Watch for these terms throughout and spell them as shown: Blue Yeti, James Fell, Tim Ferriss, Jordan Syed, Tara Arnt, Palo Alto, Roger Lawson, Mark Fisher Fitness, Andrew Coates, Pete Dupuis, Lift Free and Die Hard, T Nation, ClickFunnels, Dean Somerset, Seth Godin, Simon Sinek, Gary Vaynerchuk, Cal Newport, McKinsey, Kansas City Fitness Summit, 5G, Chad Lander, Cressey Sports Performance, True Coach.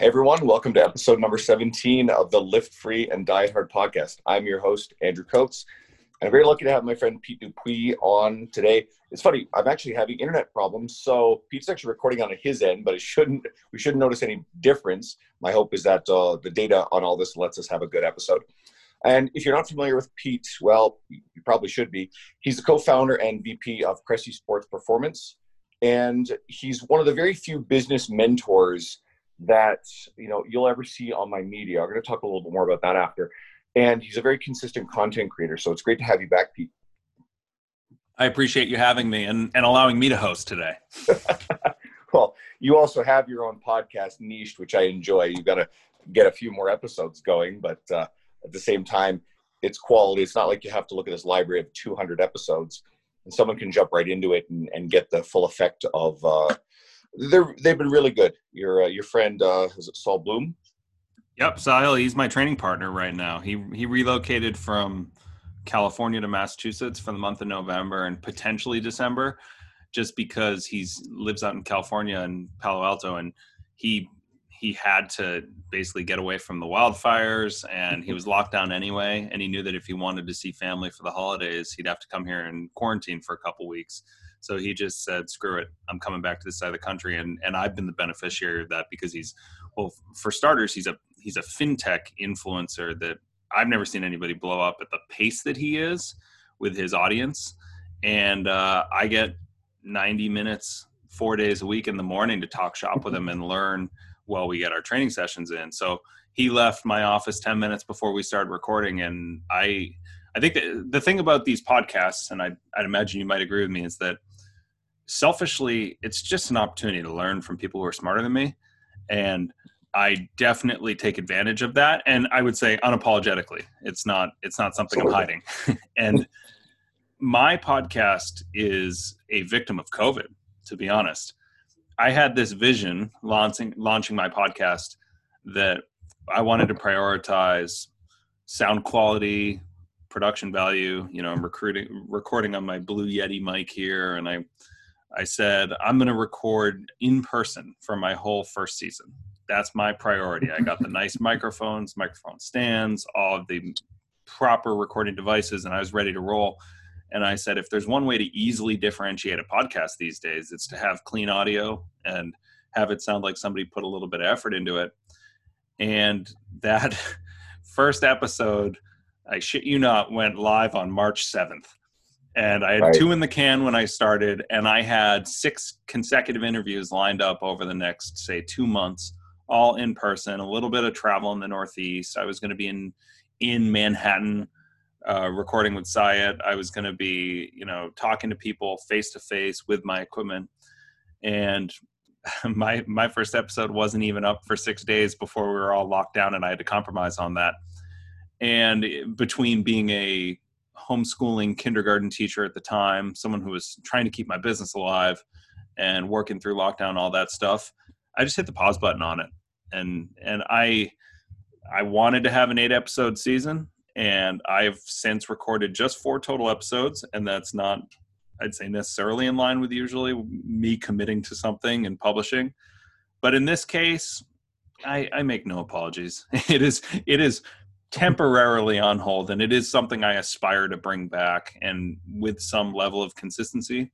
Hey everyone, welcome to episode number 17 of the Lift Free and Die Hard podcast. I'm your host, Andrew Coates, and I'm very lucky to have my friend Pete Dupuis on today. It's funny, I'm actually having internet problems, so Pete's actually recording on his end, but we shouldn't notice any difference. My hope is that the data on all this lets us have a good episode. And if you're not familiar with Pete, well, you probably should be. He's the co-founder and VP of Cressey Sports Performance, and he's one of the very few business mentors that you'll ever see on my media. I'm going to talk a little bit more about that after. And he's a very consistent content creator, so it's great to have you back, Pete. I appreciate you having me and allowing me to host today. Well, you also have your own podcast niche, which I enjoy. You've got to get a few more episodes going, but at the same time, it's quality. It's not like you have to look at this library of 200 episodes, and someone can jump right into it and get the full effect of They've been really good. Your friend, is it Saul Bloom? Yep, Sahil. He's my training partner right now. He relocated from California to Massachusetts for the month of November and potentially December, just because he lives out in California in Palo Alto, and he had to basically get away from the wildfires, and he was locked down anyway. And he knew that if he wanted to see family for the holidays, he'd have to come here and quarantine for a couple weeks. So he just said, screw it, I'm coming back to this side of the country. And I've been the beneficiary of that because for starters, he's a fintech influencer that I've never seen anybody blow up at the pace that he is with his audience. And I get 90 minutes, 4 days a week in the morning to talk shop with him and learn while we get our training sessions in. So he left my office 10 minutes before we started recording. And I think that the thing about these podcasts, and I'd imagine you might agree with me, is that selfishly, it's just an opportunity to learn from people who are smarter than me. And I definitely take advantage of that. And I would say unapologetically, it's not something I'm hiding. And my podcast is a victim of COVID, to be honest. I had this vision launching my podcast that I wanted to prioritize sound quality, production value. I'm recording on my Blue Yeti mic here. And I said, I'm going to record in person for my whole first season. That's my priority. I got the nice microphones, microphone stands, all of the proper recording devices, and I was ready to roll. And I said, if there's one way to easily differentiate a podcast these days, it's to have clean audio and have it sound like somebody put a little bit of effort into it. And that first episode, I shit you not, went live on March 7th. And I had two in the can when I started, and I had 6 consecutive interviews lined up over the next, say, 2 months, all in person, a little bit of travel in the Northeast. I was going to be in Manhattan recording with Syed. I was going to be, talking to people face-to-face with my equipment. And my first episode wasn't even up for 6 days before we were all locked down, and I had to compromise on that. And between being a homeschooling kindergarten teacher at the time, someone who was trying to keep my business alive and working through lockdown, all that stuff, I just hit the pause button on it. And I wanted to have an 8-episode season, and I've since recorded just 4 total episodes. And that's not, I'd say, necessarily in line with usually me committing to something and publishing. But in this case, I make no apologies. It is temporarily on hold, and it is something I aspire to bring back and with some level of consistency.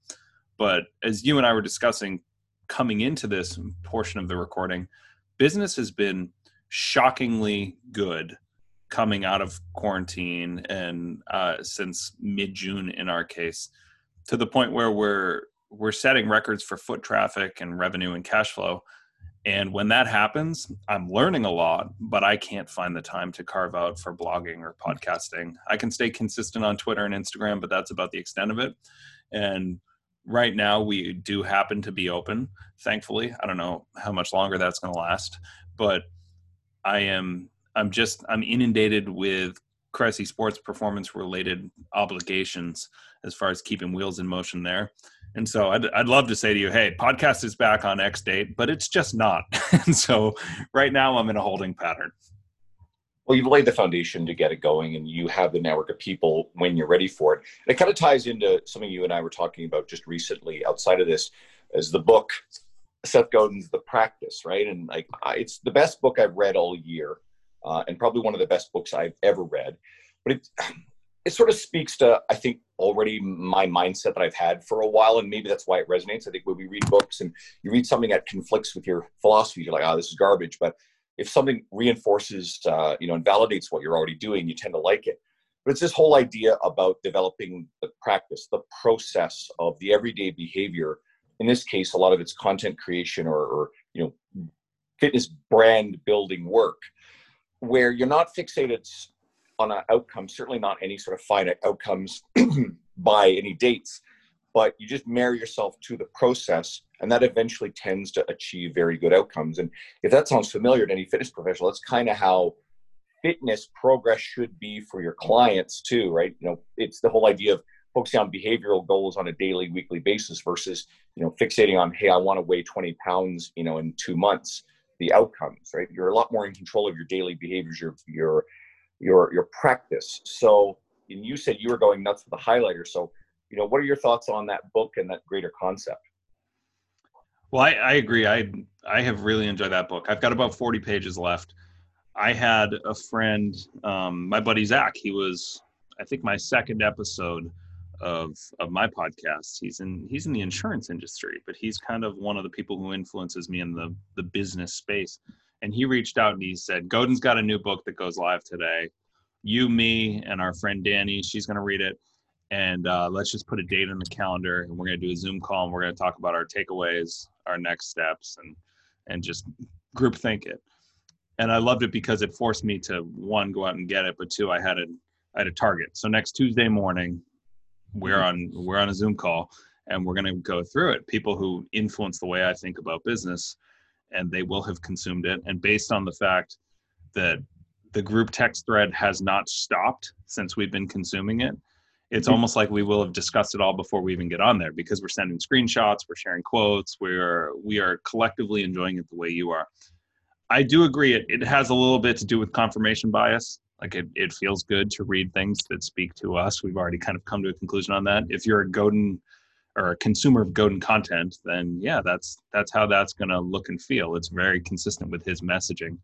But as you and I were discussing coming into this portion of the recording, business has been shockingly good coming out of quarantine and since mid-June in our case, to the point where we're setting records for foot traffic and revenue and cash flow. And when that happens, I'm learning a lot, but I can't find the time to carve out for blogging or podcasting. I can stay consistent on Twitter and Instagram, but that's about the extent of it. And right now we do happen to be open, thankfully. I don't know how much longer that's going to last, but I'm inundated with Cressey Sports Performance related obligations as far as keeping wheels in motion there. And so I'd love to say to you, hey, podcast is back on X date, but it's just not. And so right now I'm in a holding pattern. Well, you've laid the foundation to get it going, and you have the network of people when you're ready for it. And it kind of ties into something you and I were talking about just recently outside of this, as the book Seth Godin's The Practice, right? And like, it's the best book I've read all year, and probably one of the best books I've ever read. But it sort of speaks to, I think, already my mindset that I've had for a while, and maybe that's why it resonates. I think when we read books and you read something that conflicts with your philosophy, you're like, oh, this is garbage. But if something reinforces, and validates what you're already doing, you tend to like it. But it's this whole idea about developing the practice, the process of the everyday behavior. In this case, a lot of it's content creation or fitness brand building work, where you're not fixated on an outcome, certainly not any sort of finite outcomes by any dates, but you just marry yourself to the process, and that eventually tends to achieve very good outcomes. And if that sounds familiar to any fitness professional, that's kind of how fitness progress should be for your clients too, right? It's the whole idea of focusing on behavioral goals on a daily, weekly basis versus, fixating on, hey, I want to weigh 20 pounds, in 2 months, the outcomes, right? You're a lot more in control of your daily behaviors, your practice. So, and you said you were going nuts with the highlighter. So, what are your thoughts on that book and that greater concept? Well, I agree. I have really enjoyed that book. I've got about 40 pages left. I had a friend, my buddy, Zach, he was, I think, my second episode of my podcast. He's in the insurance industry, but he's kind of one of the people who influences me in the business space. And he reached out and he said, Godin's got a new book that goes live today. You, me, and our friend Danny, she's going to read it. And let's just put a date on the calendar, and we're going to do a Zoom call, and we're going to talk about our takeaways, our next steps, and just groupthink it. And I loved it because it forced me to, one, go out and get it, but two, I had a target. So next Tuesday morning, we're on a Zoom call, and we're going to go through it. People who influence the way I think about business, and they will have consumed it. And based on the fact that the group text thread has not stopped since we've been consuming it, it's almost like we will have discussed it all before we even get on there, because we're sending screenshots, we're sharing quotes, we are collectively enjoying it the way you are. I do agree. It has a little bit to do with confirmation bias. Like it feels good to read things that speak to us. We've already kind of come to a conclusion on that. If you're a Godin or a consumer of Godin content, then yeah, that's how that's going to look and feel. It's very consistent with his messaging.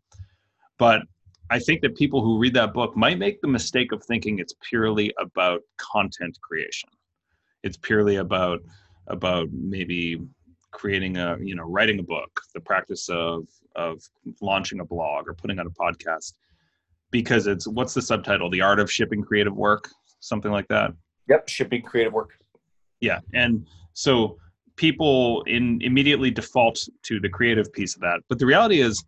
But I think that people who read that book might make the mistake of thinking it's purely about content creation. It's purely about maybe creating writing a book, the practice of launching a blog or putting on a podcast, because it's, what's the subtitle? The Art of Shipping Creative Work, something like that. Yep. Shipping Creative Work. Yeah. And so people immediately default to the creative piece of that. But the reality is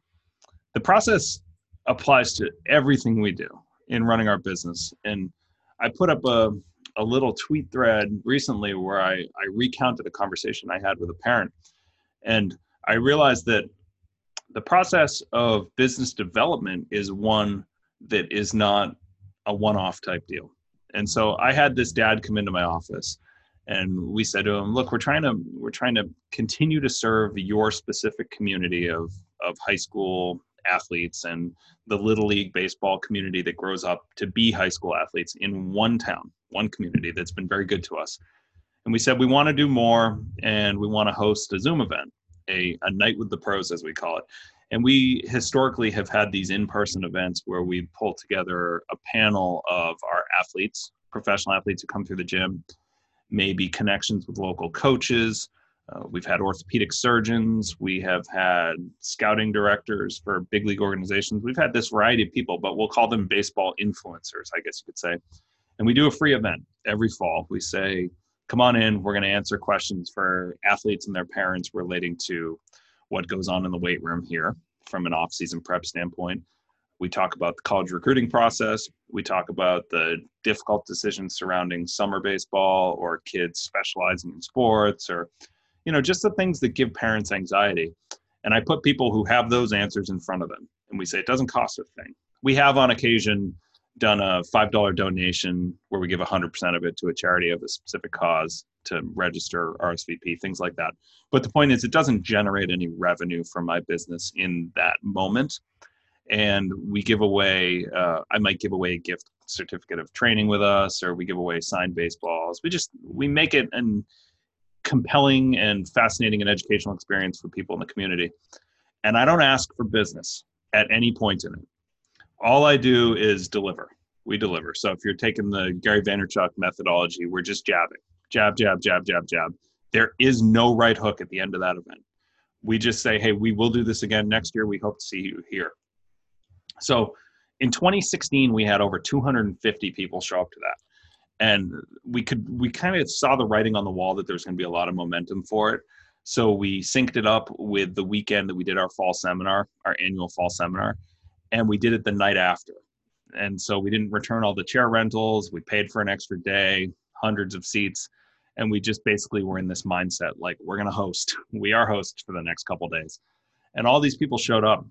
the process applies to everything we do in running our business. And I put up a little tweet thread recently where I recounted a conversation I had with a parent. And I realized that the process of business development is one that is not a one-off type deal. And so I had this dad come into my office, and we said to him, look, we're trying to continue to serve your specific community of high school athletes and the Little League baseball community that grows up to be high school athletes in one town, one community that's been very good to us. And we said, we want to do more, and we want to host a Zoom event, a night with the pros, as we call it. And we historically have had these in-person events where we pull together a panel of our athletes, professional athletes who come through the gym, maybe connections with local coaches. We've had orthopedic surgeons. We have had scouting directors for big league organizations. We've had this variety of people, but we'll call them baseball influencers, I guess you could say. And we do a free event every fall. We say, come on in. We're going to answer questions for athletes and their parents relating to what goes on in the weight room here from an off-season prep standpoint. We talk about the college recruiting process. We talk about the difficult decisions surrounding summer baseball or kids specializing in sports or, just the things that give parents anxiety. And I put people who have those answers in front of them. And we say, it doesn't cost a thing. We have on occasion done a $5 donation where we give 100% of it to a charity of a specific cause to register RSVP, things like that. But the point is, it doesn't generate any revenue from my business in that moment. And we give away, I might give away a gift certificate of training with us, or we give away signed baseballs. We make it an compelling and fascinating and educational experience for people in the community. And I don't ask for business at any point in it. All I do is deliver. We deliver. So if you're taking the Gary Vaynerchuk methodology, we're just jabbing. Jab, jab, jab, jab, jab. There is no right hook at the end of that event. We just say, hey, we will do this again next year. We hope to see you here. So in 2016, we had over 250 people show up to that. And we kind of saw the writing on the wall that there's going to be a lot of momentum for it. So we synced it up with the weekend that we did our fall seminar, our annual fall seminar, and we did it the night after. And so we didn't return all the chair rentals. We paid for an extra day, hundreds of seats. And we just basically were in this mindset, like, we're going to host. We are hosts for the next couple of days. And all these people showed up.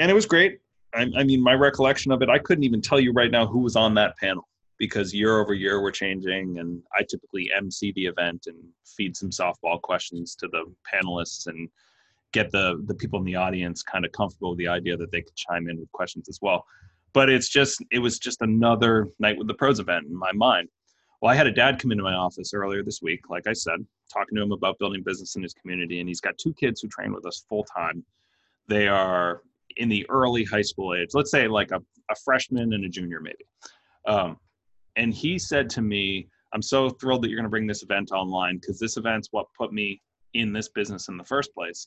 And it was great. I mean, my recollection of it, I couldn't even tell you right now who was on that panel, because year over year we're changing, and I typically MC the event and feed some softball questions to the panelists and get the people in the audience kind of comfortable with the idea that they could chime in with questions as well. But it was just another night with the pros event in my mind. Well, I had a dad come into my office earlier this week, like I said, talking to him about building business in his community, and he's got two kids who train with us full time. They are in the early high school age, let's say like a freshman and a junior maybe. And he said to me, I'm so thrilled that you're going to bring this event online, because this event's what put me in this business in the first place.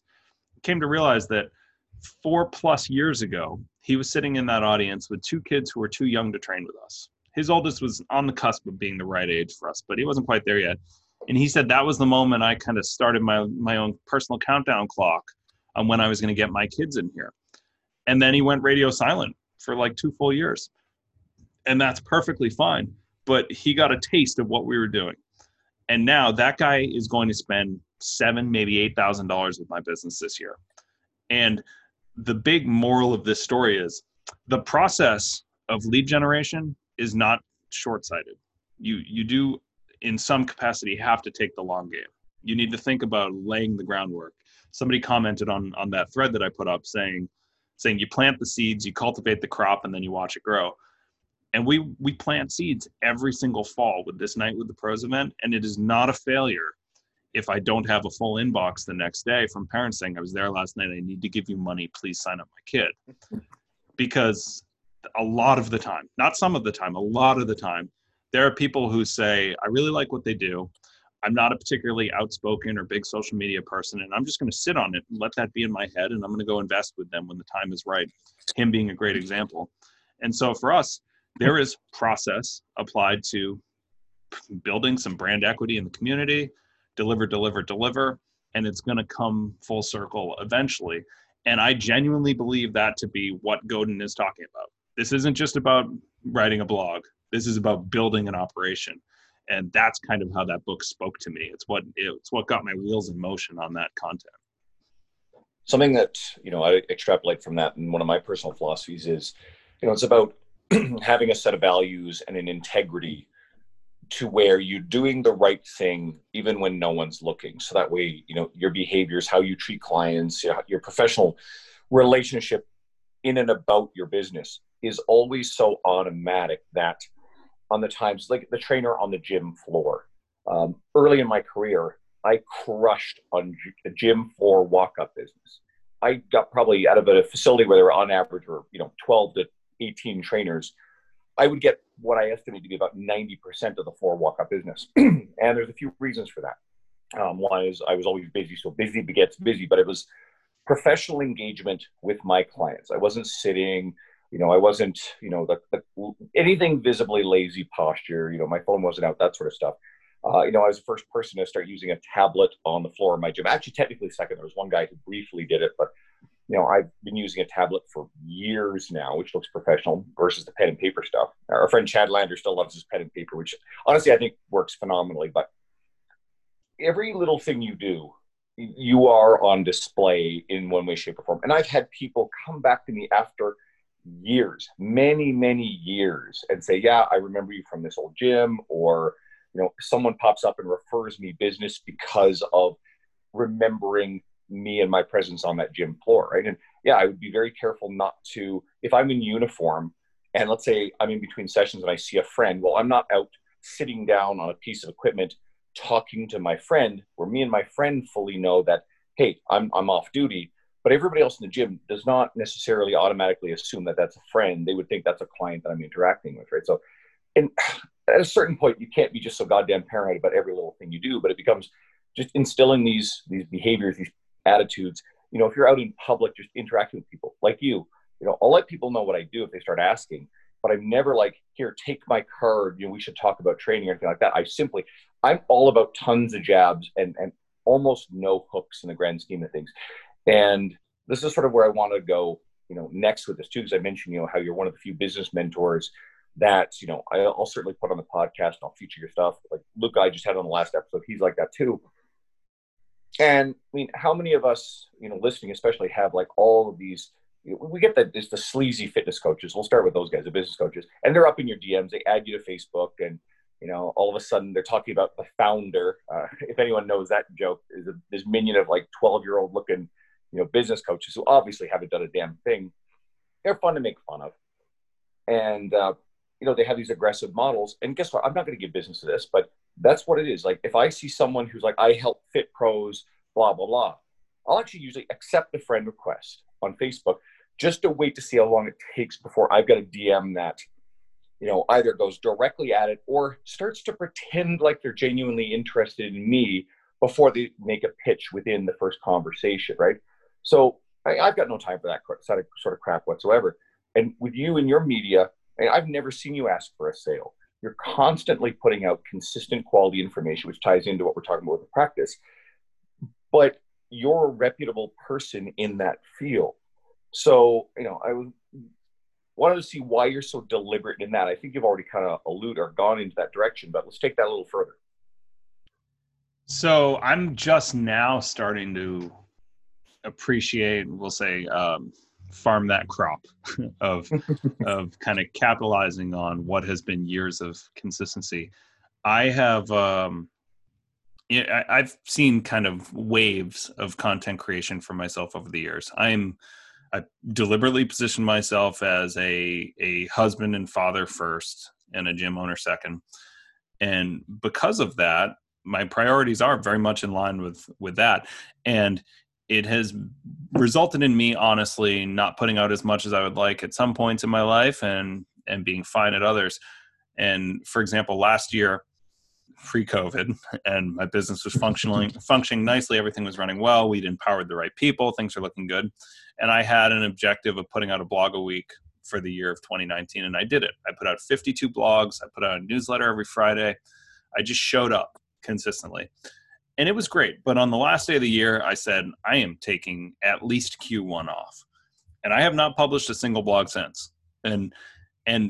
I came to realize that 4+ years ago, he was sitting in that audience with two kids who were too young to train with us. His oldest was on the cusp of being the right age for us, but he wasn't quite there yet. And he said that was the moment I kind of started my own personal countdown clock on when I was going to get my kids in here. And then he went radio silent for like 2 full years. And that's perfectly fine. But he got a taste of what we were doing. And now that guy is going to spend $7,000, maybe $8,000 with my business this year. And the big moral of this story is the process of lead generation is not short-sighted. You do, in some capacity, have to take the long game. You need to think about laying the groundwork. Somebody commented on that thread that I put up saying you plant the seeds, you cultivate the crop, and then you watch it grow. And we plant seeds every single fall with this Night with the Pros event. And it is not a failure if I don't have a full inbox the next day from parents saying, I was there last night, I need to give you money, please sign up my kid. Because a lot of the time, not some of the time, a lot of the time, there are people who say, I really like what they do. I'm not a particularly outspoken or big social media person, and I'm just going to sit on it and let that be in my head, and I'm going to go invest with them when the time is right. Him being a great example. And so for us, there is process applied to building some brand equity in the community, deliver, deliver, deliver, and it's going to come full circle eventually. And I genuinely believe that to be what Godin is talking about. This isn't just about writing a blog. This is about building an operation. And that's kind of how that book spoke to me. It's what got my wheels in motion on that content. Something that, you know, I extrapolate from that, and one of my personal philosophies is, you know, it's about having a set of values and an integrity to where you're doing the right thing, even when no one's looking. So that way, you know, your behaviors, how you treat clients, your professional relationship in and about your business is always so automatic that on the times, like the trainer on the gym floor, early in my career, I crushed on a gym floor walk-up business. I got probably out of a facility where there were on average, or, you know, 12 to 18 trainers, I would get what I estimate to be about 90% of the floor walk-up business. And there's a few reasons for that. One is I was always busy, so busy begets busy, but it was professional engagement with my clients. I wasn't sitting, you know, I wasn't, you know, anything visibly lazy posture, you know, my phone wasn't out, that sort of stuff. You know, I was the first person to start using a tablet on the floor of my gym. Actually, technically second, there was one guy who briefly did it, but you know, I've been using a tablet for years now, which looks professional versus the pen and paper stuff. Our friend Chad Lander still loves his pen and paper, which honestly I think works phenomenally. But every little thing you do, you are on display in one way, shape, or form. And I've had people come back to me after years, many, many years, and say, yeah, I remember you from this old gym, or, you know, someone pops up and refers me business because of remembering me and my presence on that gym floor, right? And yeah, I would be very careful not to, if I'm in uniform and let's say I'm in between sessions and I see a friend, well, I'm not out sitting down on a piece of equipment talking to my friend, where me and my friend fully know that, hey, I'm off duty, but everybody else in the gym does not necessarily automatically assume that that's a friend. They would think that's a client that I'm interacting with, right? So, and at a certain point, you can't be just so goddamn paranoid about every little thing you do, but it becomes just instilling these behaviors, these attitudes. You know, if you're out in public, just interacting with people like you know, I'll let people know what I do if they start asking, but I'm never like, here, take my card. You know, we should talk about training or anything like that. I'm all about tons of jabs and almost no hooks in the grand scheme of things. And this is sort of where I want to go, you know, next with this too, because I mentioned, you know, how you're one of the few business mentors that, you know, I'll certainly put on the podcast and I'll feature your stuff. Like Luke, I just had on the last episode, he's like that too. And I mean, how many of us, you know, listening, especially have like all of these, you know, we get that it's the sleazy fitness coaches. We'll start with those guys, the business coaches, and they're up in your DMs. They add you to Facebook and, you know, all of a sudden they're talking about the founder. If anyone knows that joke, is this minion of like 12-year-old looking, you know, business coaches who obviously haven't done a damn thing. They're fun to make fun of. And, you know, they have these aggressive models. And guess what? I'm not going to give business to this, but that's what it is. Like if I see someone who's like, I help fit pros, blah, blah, blah, I'll actually usually accept the friend request on Facebook just to wait to see how long it takes before I've got to DM that, you know, either goes directly at it or starts to pretend like they're genuinely interested in me before they make a pitch within the first conversation, right? So I've got no time for that sort of crap whatsoever. And with you and your media, and I've never seen you ask for a sale. You're constantly putting out consistent quality information, which ties into what we're talking about with the practice. But you're a reputable person in that field. So, you know, wanted to see why you're so deliberate in that. I think you've already kind of alluded or gone into that direction, but let's take that a little further. So I'm just now starting to appreciate, we'll say, farm that crop of kind of capitalizing on what has been years of consistency. I have, I've seen kind of waves of content creation for myself over the years. I deliberately position myself as a husband and father first and a gym owner second. And because of that, my priorities are very much in line with that. And it has resulted in me, honestly, not putting out as much as I would like at some points in my life and being fine at others. And for example, last year, pre-COVID, and my business was functioning nicely. Everything was running well. We'd empowered the right people. Things are looking good. And I had an objective of putting out a blog a week for the year of 2019. And I did it. I put out 52 blogs. I put out a newsletter every Friday. I just showed up consistently. And it was great. But on the last day of the year, I said, I am taking at least Q1 off. And I have not published a single blog since. And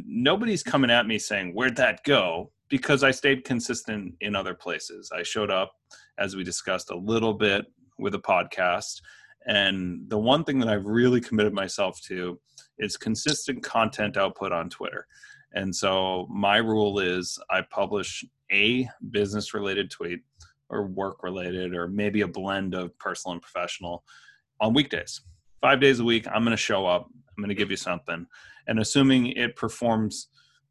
nobody's coming at me saying, where'd that go? Because I stayed consistent in other places. I showed up, as we discussed, a little bit with a podcast. And the one thing that I've really committed myself to is consistent content output on Twitter. And so my rule is I publish a business-related tweet or work-related or maybe a blend of personal and professional on weekdays. 5 days a week, I'm going to show up. I'm going to give you something. And assuming it performs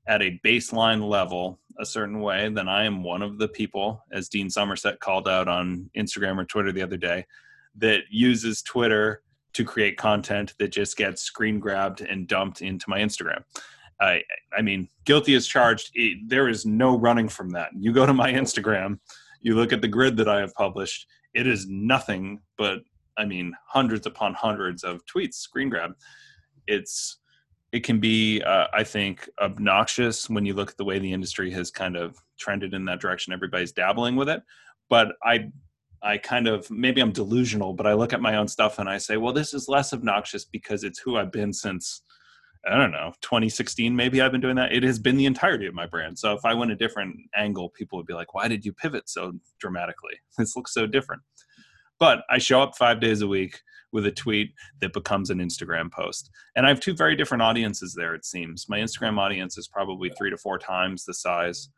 at a baseline level a certain way, then I am one of the people, as Dean Somerset called out on Instagram or Twitter the other day, that uses Twitter to create content that just gets screen grabbed and dumped into my Instagram. I mean, guilty as charged. There is no running from that. You go to my Instagram, you look at the grid that I have published, it is nothing but, I mean, hundreds upon hundreds of tweets, screen grab. It can be, I think, obnoxious when you look at the way the industry has kind of trended in that direction. Everybody's dabbling with it. But I kind of, maybe I'm delusional, but I look at my own stuff and I say, well, this is less obnoxious because it's who I've been since, I don't know, 2016, maybe I've been doing that. It has been the entirety of my brand. So if I went a different angle, people would be like, why did you pivot so dramatically? This looks so different. But I show up 5 days a week with a tweet that becomes an Instagram post. And I have two very different audiences there, it seems. My Instagram audience is probably 3 to 4 times the size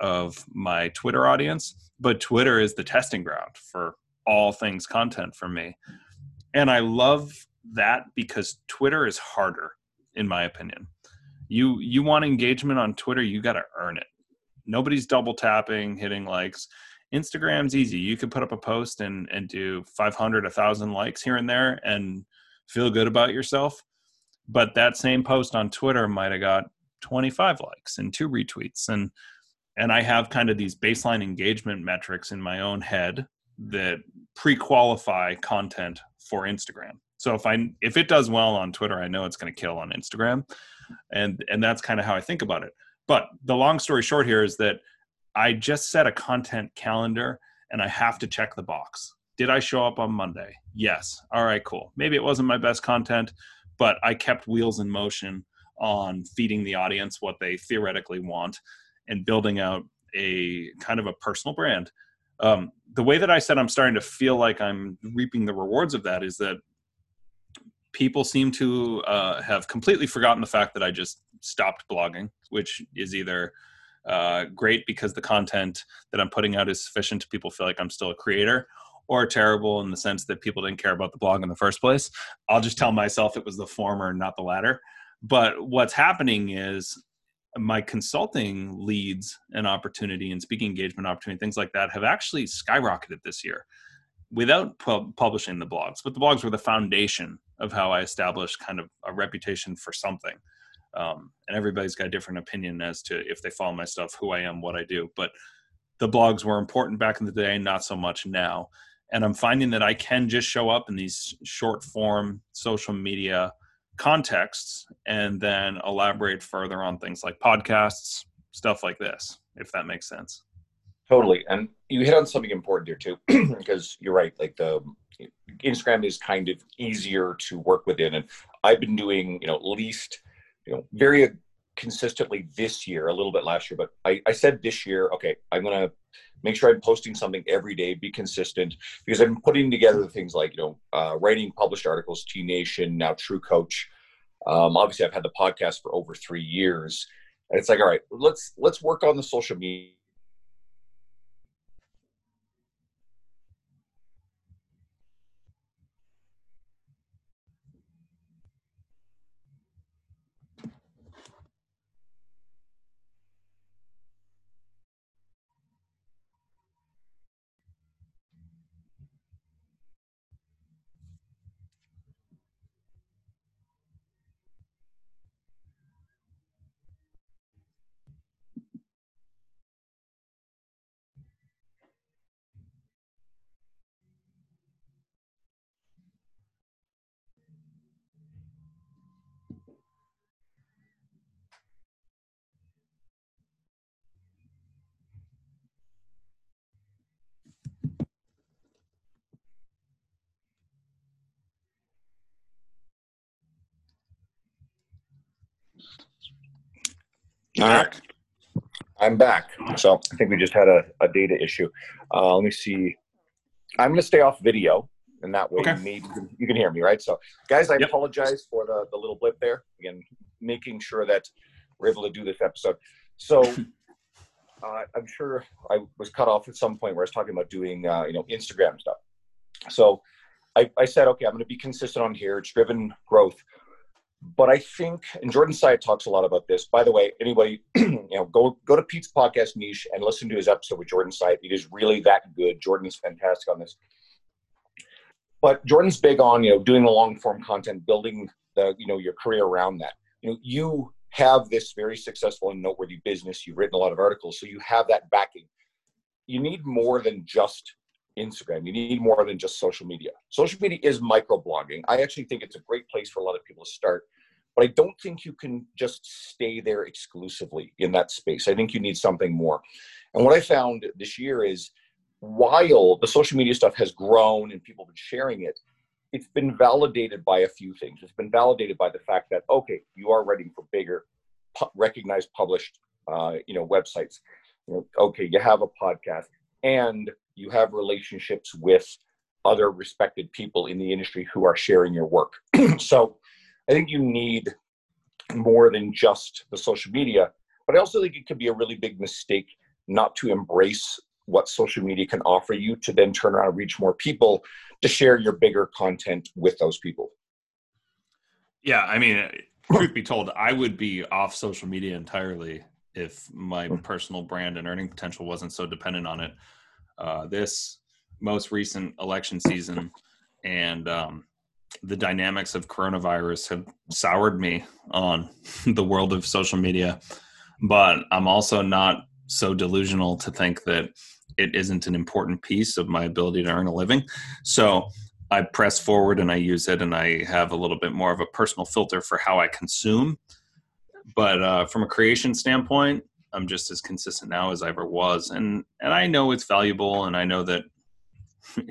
of my Twitter audience, but Twitter is the testing ground for all things content for me. And I love that because Twitter is harder, in my opinion. You want engagement on Twitter, you got to earn it. Nobody's double tapping, hitting likes. Instagram's easy. You could put up a post and do 500, 1,000 likes here and there and feel good about yourself. But that same post on Twitter might have got 25 likes and 2 retweets. And I have kind of these baseline engagement metrics in my own head that pre-qualify content for Instagram. So if it does well on Twitter, I know it's going to kill on Instagram. And that's kind of how I think about it. But the long story short here is that I just set a content calendar and I have to check the box. Did I show up on Monday? Yes. All right, cool. Maybe it wasn't my best content, but I kept wheels in motion on feeding the audience what they theoretically want and building out a kind of a personal brand. The way that I said I'm starting to feel like I'm reaping the rewards of that is that people seem to have completely forgotten the fact that I just stopped blogging, which is either great because the content that I'm putting out is sufficient to people feel like I'm still a creator, or terrible in the sense that people didn't care about the blog in the first place. I'll just tell myself it was the former, not the latter. But what's happening is my consulting leads and opportunity and speaking engagement opportunity, things like that, have actually skyrocketed this year without publishing the blogs. But the blogs were the foundation of how I established kind of a reputation for something. And everybody's got a different opinion as to if they follow my stuff, who I am, what I do. But the blogs were important back in the day, not so much now. And I'm finding that I can just show up in these short form social media contexts and then elaborate further on things like podcasts, stuff like this, if that makes sense. Totally. And you hit on something important here too, because you're right. Like Instagram is kind of easier to work within. And I've been doing, at least, very consistently this year, a little bit last year, but I said this year, okay, I'm going to make sure I'm posting something every day, be consistent, because I'm putting together things like, writing published articles, T Nation, now True Coach. Obviously I've had the podcast for over 3 years, and it's like, all right, let's work on the social media. All right. I'm back. So I think we just had a data issue. Let me see. I'm going to stay off video, and that way maybe you can hear me, right? So guys, I apologize for the little blip there. Again, making sure that we're able to do this episode. So I'm sure I was cut off at some point where I was talking about doing, Instagram stuff. So I said, okay, I'm going to be consistent on here. It's driven growth. But I think, and Jordan Syed talks a lot about this. By the way, anybody, go to Pete's podcast niche and listen to his episode with Jordan Syed. It is really that good. Jordan's fantastic on this. But Jordan's big on, doing the long form content, building the, your career around that. You have this very successful and noteworthy business. You've written a lot of articles, so you have that backing. You need more than just Instagram. You need more than just social media. Social media is microblogging. I actually think it's a great place for a lot of people to start, but I don't think you can just stay there exclusively in that space. I think you need something more. And what I found this year is while the social media stuff has grown and people have been sharing it, it's been validated by a few things. It's been validated by the fact that, okay, you are writing for bigger, recognized, published, websites. Okay, you have a podcast and you have relationships with other respected people in the industry who are sharing your work. So I think you need more than just the social media, but I also think it could be a really big mistake not to embrace what social media can offer you to then turn around and reach more people to share your bigger content with those people. Yeah. I mean, truth be told, I would be off social media entirely if my personal brand and earning potential wasn't so dependent on it. this most recent election season, and the dynamics of coronavirus have soured me on the world of social media. But I'm also not so delusional to think that it isn't an important piece of my ability to earn a living. So I press forward and I use it, and I have a little bit more of a personal filter for how I consume. But from a creation standpoint, I'm just as consistent now as I ever was. And I know it's valuable, and I know that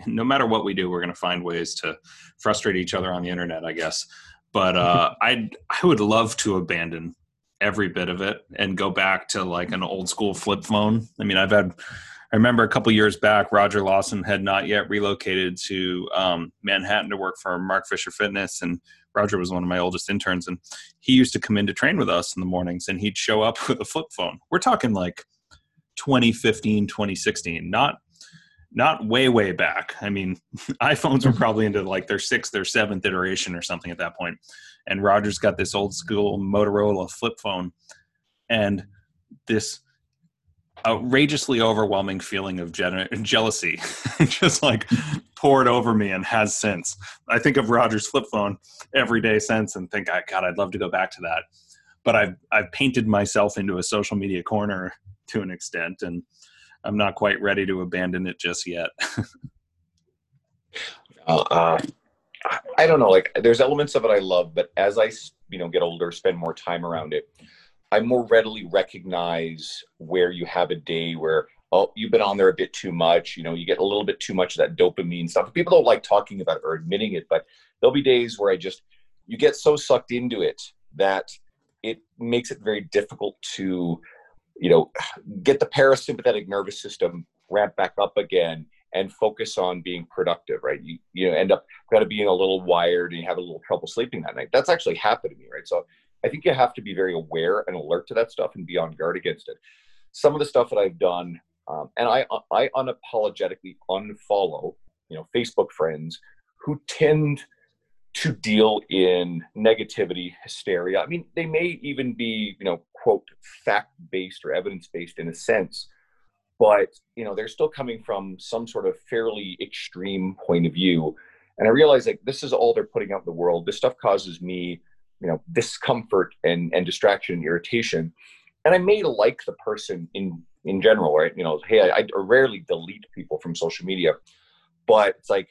no matter what we do, we're going to find ways to frustrate each other on the internet, I guess. But I would love to abandon every bit of it and go back to like an old school flip phone. I mean, I remember a couple years back, Roger Lawson had not yet relocated to Manhattan to work for Mark Fisher Fitness. And Roger was one of my oldest interns, and he used to come in to train with us in the mornings, and he'd show up with a flip phone. We're talking like 2015, 2016, not way, way back. I mean, iPhones were probably into like their 6th or 7th iteration or something at that point. And Roger's got this old school Motorola flip phone, and this outrageously overwhelming feeling of jealousy just like poured over me, and has since. I think of Roger's flip phone every day since and think, God, I'd love to go back to that. But I've painted myself into a social media corner to an extent, and I'm not quite ready to abandon it just yet. I don't know, like there's elements of it I love, but as I, get older, spend more time around it, I more readily recognize where you have a day where, oh, you've been on there a bit too much. You get a little bit too much of that dopamine stuff. People don't like talking about it or admitting it, but there'll be days where you get so sucked into it that it makes it very difficult to, get the parasympathetic nervous system ramped back up again and focus on being productive, right? You end up kind of being a little wired, and you have a little trouble sleeping that night. That's actually happened to me, right? So I think you have to be very aware and alert to that stuff and be on guard against it. Some of the stuff that I've done, and I unapologetically unfollow, Facebook friends who tend to deal in negativity, hysteria. I mean, they may even be, quote, fact-based or evidence-based in a sense, but, they're still coming from some sort of fairly extreme point of view. And I realize like this is all they're putting out in the world. This stuff causes me, discomfort and distraction and irritation. And I may like the person in general, right? Hey, I rarely delete people from social media, but it's like,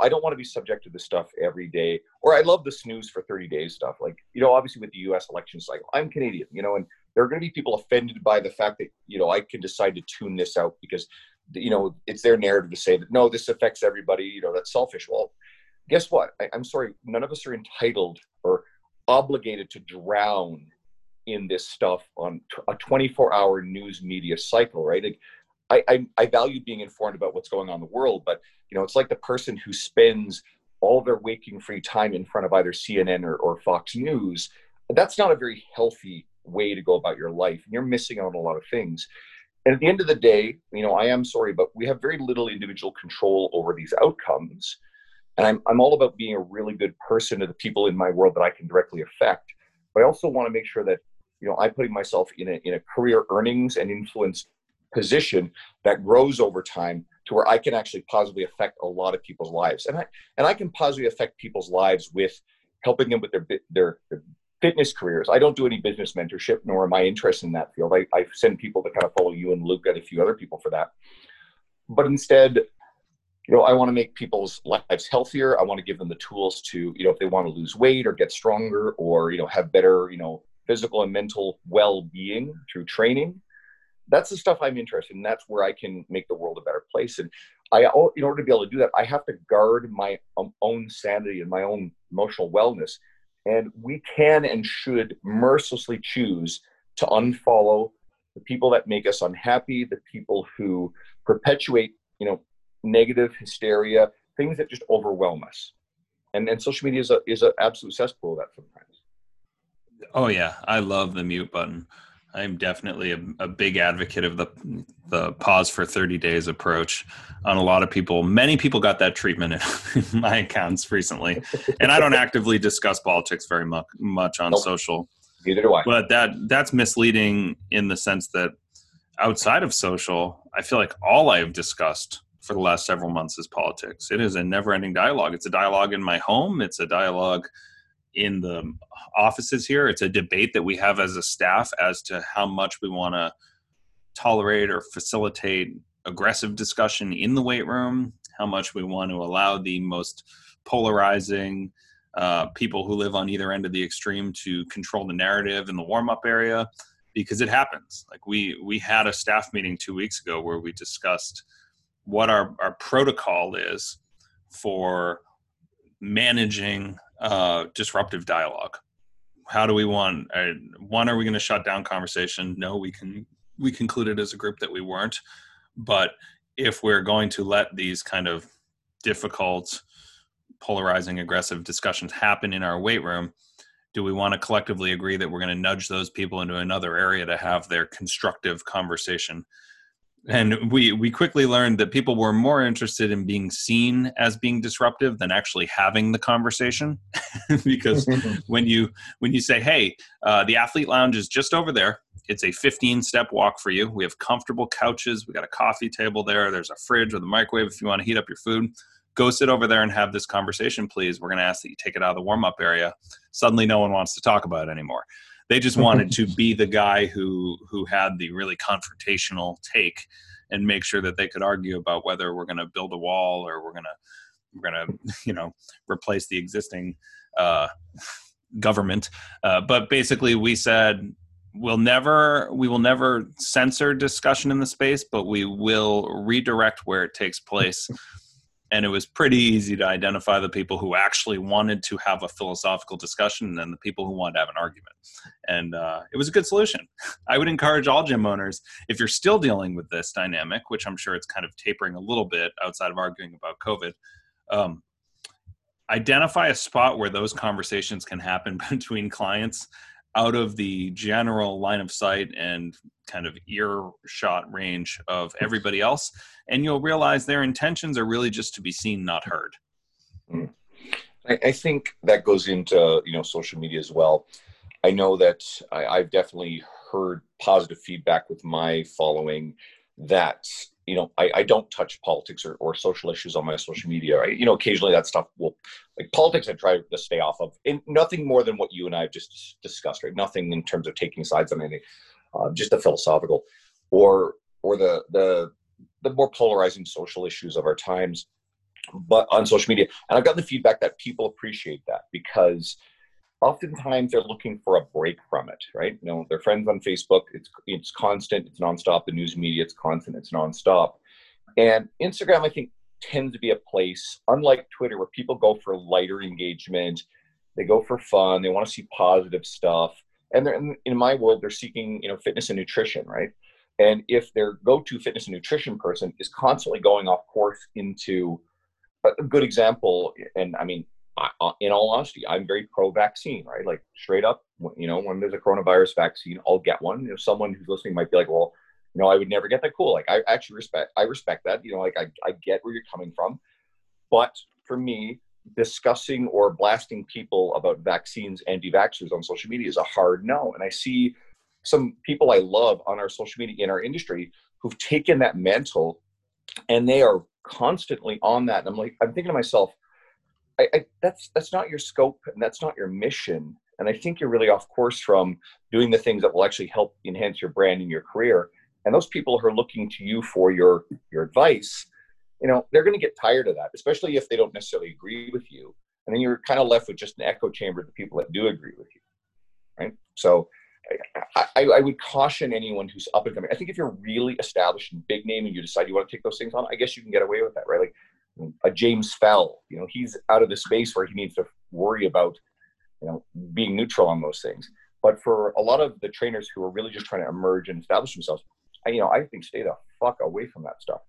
I don't want to be subject to this stuff every day. Or I love the snooze for 30 days stuff. Like, obviously with the US election cycle, I'm Canadian, and there are going to be people offended by the fact that, I can decide to tune this out because, it's their narrative to say that, no, this affects everybody, that's selfish. Well, guess what? I'm sorry. None of us are entitled or obligated to drown in this stuff on a 24-hour news media cycle, right? Like, I value being informed about what's going on in the world, but it's like the person who spends all their waking free time in front of either CNN or Fox News. That's not a very healthy way to go about your life. You're missing out on a lot of things. And at the end of the day, I am sorry, but we have very little individual control over these outcomes. And I'm all about being a really good person to the people in my world that I can directly affect. But I also want to make sure that, I'm putting myself in a career earnings and influence position that grows over time to where I can actually positively affect a lot of people's lives. And I can positively affect people's lives with helping them with their fitness careers. I don't do any business mentorship, nor am I interested in that field. I send people to kind of follow you and Luke and a few other people for that. But instead, I want to make people's lives healthier. I want to give them the tools to, if they want to lose weight or get stronger or, have better, physical and mental well-being through training. That's the stuff I'm interested in. That's where I can make the world a better place. And in order to be able to do that, I have to guard my own sanity and my own emotional wellness. And we can and should mercilessly choose to unfollow the people that make us unhappy, the people who perpetuate, negative hysteria, things that just overwhelm us. And social media is an absolute cesspool of that sometimes. Oh yeah. I love the mute button. I'm definitely a big advocate of the pause for 30 days approach on a lot of people. Many people got that treatment in my accounts recently, and I don't actively discuss politics very much on social. Neither do I. But that's misleading in the sense that outside of social, I feel like all I've discussed for the last several months is politics. It is a never-ending dialogue. It's a dialogue in my home. It's a dialogue in the offices here. It's a debate that we have as a staff as to how much we want to tolerate or facilitate aggressive discussion in the weight room, how much we want to allow the most polarizing people who live on either end of the extreme to control the narrative in the warm-up area, because it happens. Like we had a staff meeting 2 weeks ago where we discussed what our protocol is for managing disruptive dialogue. How do we want, one, are we going to shut down conversation? No, we concluded as a group that we weren't. But if we're going to let these kind of difficult, polarizing, aggressive discussions happen in our weight room, do we want to collectively agree that we're going to nudge those people into another area to have their constructive conversation? And we quickly learned that people were more interested in being seen as being disruptive than actually having the conversation. Because when you say, hey, the athlete lounge is just over there. It's a 15-step walk for you. We have comfortable couches. We got a coffee table there. There's a fridge with a microwave if you want to heat up your food. Go sit over there and have this conversation, please. We're going to ask that you take it out of the warm-up area. Suddenly, no one wants to talk about it anymore. They just wanted to be the guy who had the really confrontational take and make sure that they could argue about whether we're going to build a wall or we're going to replace the existing government. But basically, we said we will never censor discussion in the space, but we will redirect where it takes place. And it was pretty easy to identify the people who actually wanted to have a philosophical discussion and the people who wanted to have an argument. And it was a good solution. I would encourage all gym owners, if you're still dealing with this dynamic, which I'm sure it's kind of tapering a little bit outside of arguing about COVID, identify a spot where those conversations can happen between clients out of the general line of sight and kind of earshot range of everybody else. And you'll realize their intentions are really just to be seen, not heard. I think that goes into, social media as well. I know that I've definitely heard positive feedback with my following that, I don't touch politics or social issues on my social media. Occasionally that stuff will, like politics I try to stay off of, and nothing more than what you and I have just discussed, right? Nothing in terms of taking sides on anything, just the philosophical or the more polarizing social issues of our times, but on social media. And I've gotten the feedback that people appreciate that because oftentimes they're looking for a break from it, right? Their friends on Facebook, it's constant, it's nonstop. The news media, it's constant, it's nonstop. And Instagram, I think, tends to be a place, unlike Twitter, where people go for lighter engagement. They go for fun. They want to see positive stuff. And in my world, they're seeking, fitness and nutrition, right? And if their go-to fitness and nutrition person is constantly going off course into a good example, and I mean, in all honesty, I'm very pro-vaccine, right? Like straight up, when there's a coronavirus vaccine, I'll get one. If someone who's listening might be like, well, I would never get that. Cool. Like I respect that, I get where you're coming from. But for me, discussing or blasting people about vaccines, anti-vaxxers on social media is a hard no. And I see some people I love on our social media in our industry who've taken that mantle and they are constantly on that. And I'm thinking to myself, that's not your scope and that's not your mission. And I think you're really off course from doing the things that will actually help enhance your brand and your career. And those people who are looking to you for your advice, they're going to get tired of that, especially if they don't necessarily agree with you. And then you're kind of left with just an echo chamber of the people that do agree with you, right? So I would caution anyone who's up and coming. I think if you're really established and big name and you decide you want to take those things on, I guess you can get away with that, right? Like, a James Fell, he's out of the space where he needs to worry about, being neutral on those things. But for a lot of the trainers who are really just trying to emerge and establish themselves, I think stay the fuck away from that stuff.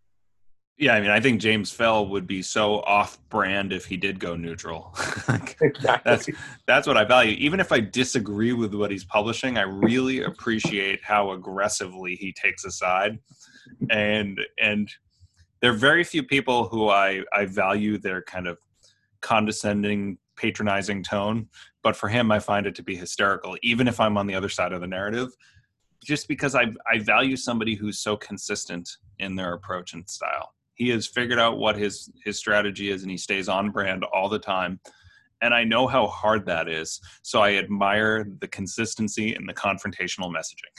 Yeah, I mean, I think James Fell would be so off-brand if he did go neutral. Exactly. That's what I value. Even if I disagree with what he's publishing, I really appreciate how aggressively he takes a side. And there are very few people who I value their kind of condescending, patronizing tone. But for him, I find it to be hysterical, even if I'm on the other side of the narrative. just because I value somebody who's so consistent in their approach and style. He has figured out what his strategy is, and he stays on brand all the time. And I know how hard that is. So I admire the consistency and the confrontational messaging.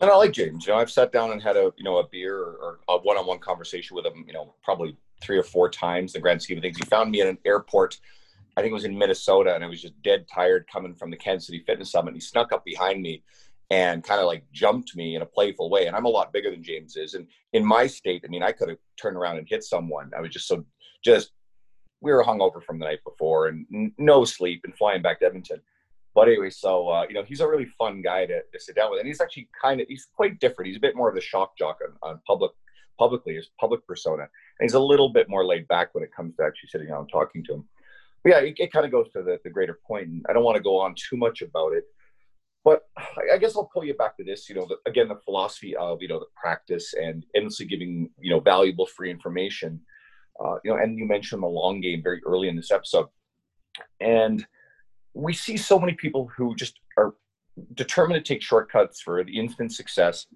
And I like James. You know, I've sat down and had a beer or a one-on-one conversation with him, probably 3 or 4 times in the grand scheme of things. He found me at an airport. I think it was in Minnesota, and I was just dead tired coming from the Kansas City Fitness Summit. He snuck up behind me and kind of like jumped me in a playful way. And I'm a lot bigger than James is. And in my state, I mean, I could have turned around and hit someone. I was just we were hungover from the night before and no sleep and flying back to Edmonton. But anyway, so, he's a really fun guy to sit down with. And he's actually he's quite different. He's a bit more of the shock jock on publicly, his public persona. And he's a little bit more laid back when it comes to actually sitting down and talking to him. But yeah, it kind of goes to the greater point. And I don't want to go on too much about it. But I guess I'll pull you back to this, the philosophy of, the practice and endlessly giving, valuable free information. And you mentioned the long game very early in this episode. And we see so many people who just are determined to take shortcuts for the instant success.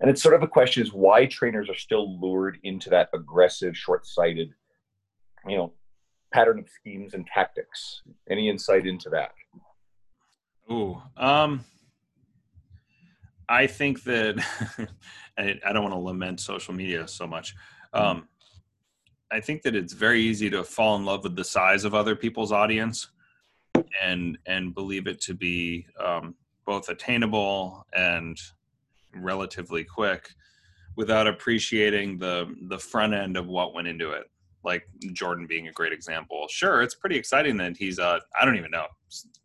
And it's sort of a question is why trainers are still lured into that aggressive, short-sighted, pattern of schemes and tactics. Any insight into that? Ooh, I think that I don't want to lament social media so much. I think that it's very easy to fall in love with the size of other people's audience and believe it to be both attainable and relatively quick without appreciating the front end of what went into it. Like Jordan being a great example. Sure, it's pretty exciting that he's, I don't even know,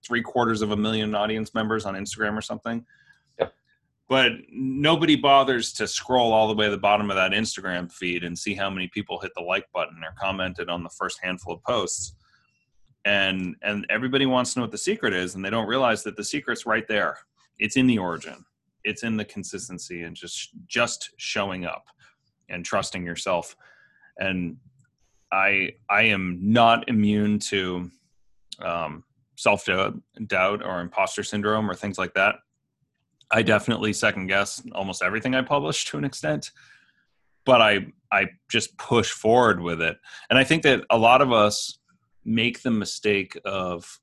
750,000 audience members on Instagram or something. Yep. But nobody bothers to scroll all the way to the bottom of that Instagram feed and see how many people hit the like button or commented on the first handful of posts. And everybody wants to know what the secret is, and they don't realize that the secret's right there. It's in the origin. It's in the consistency and just showing up and trusting yourself. And I am not immune to self-doubt or imposter syndrome or things like that. I definitely second guess almost everything I publish to an extent, but I just push forward with it. And I think that a lot of us make the mistake of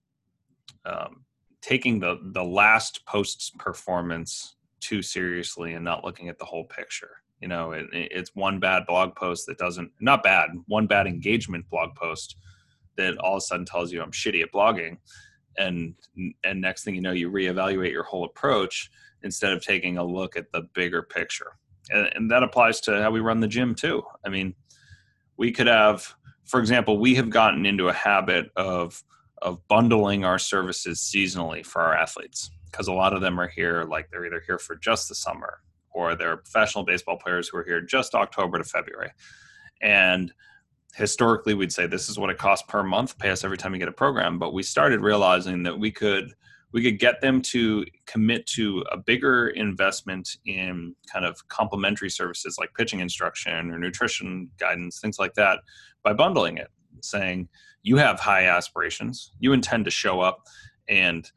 taking the last post's performance too seriously and not looking at the whole picture. It's one bad blog post one bad engagement blog post that all of a sudden tells you I'm shitty at blogging. And next thing you know, you reevaluate your whole approach instead of taking a look at the bigger picture. And that applies to how we run the gym too. I mean, for example, we have gotten into a habit of bundling our services seasonally for our athletes because a lot of them are here, like they're either here for just the summer or they're professional baseball players who are here just October to February. And historically, we'd say this is what it costs per month, pay us every time you get a program. But we started realizing that we could get them to commit to a bigger investment in kind of complementary services like pitching instruction or nutrition guidance, things like that, by bundling it, saying you have high aspirations, you intend to show up and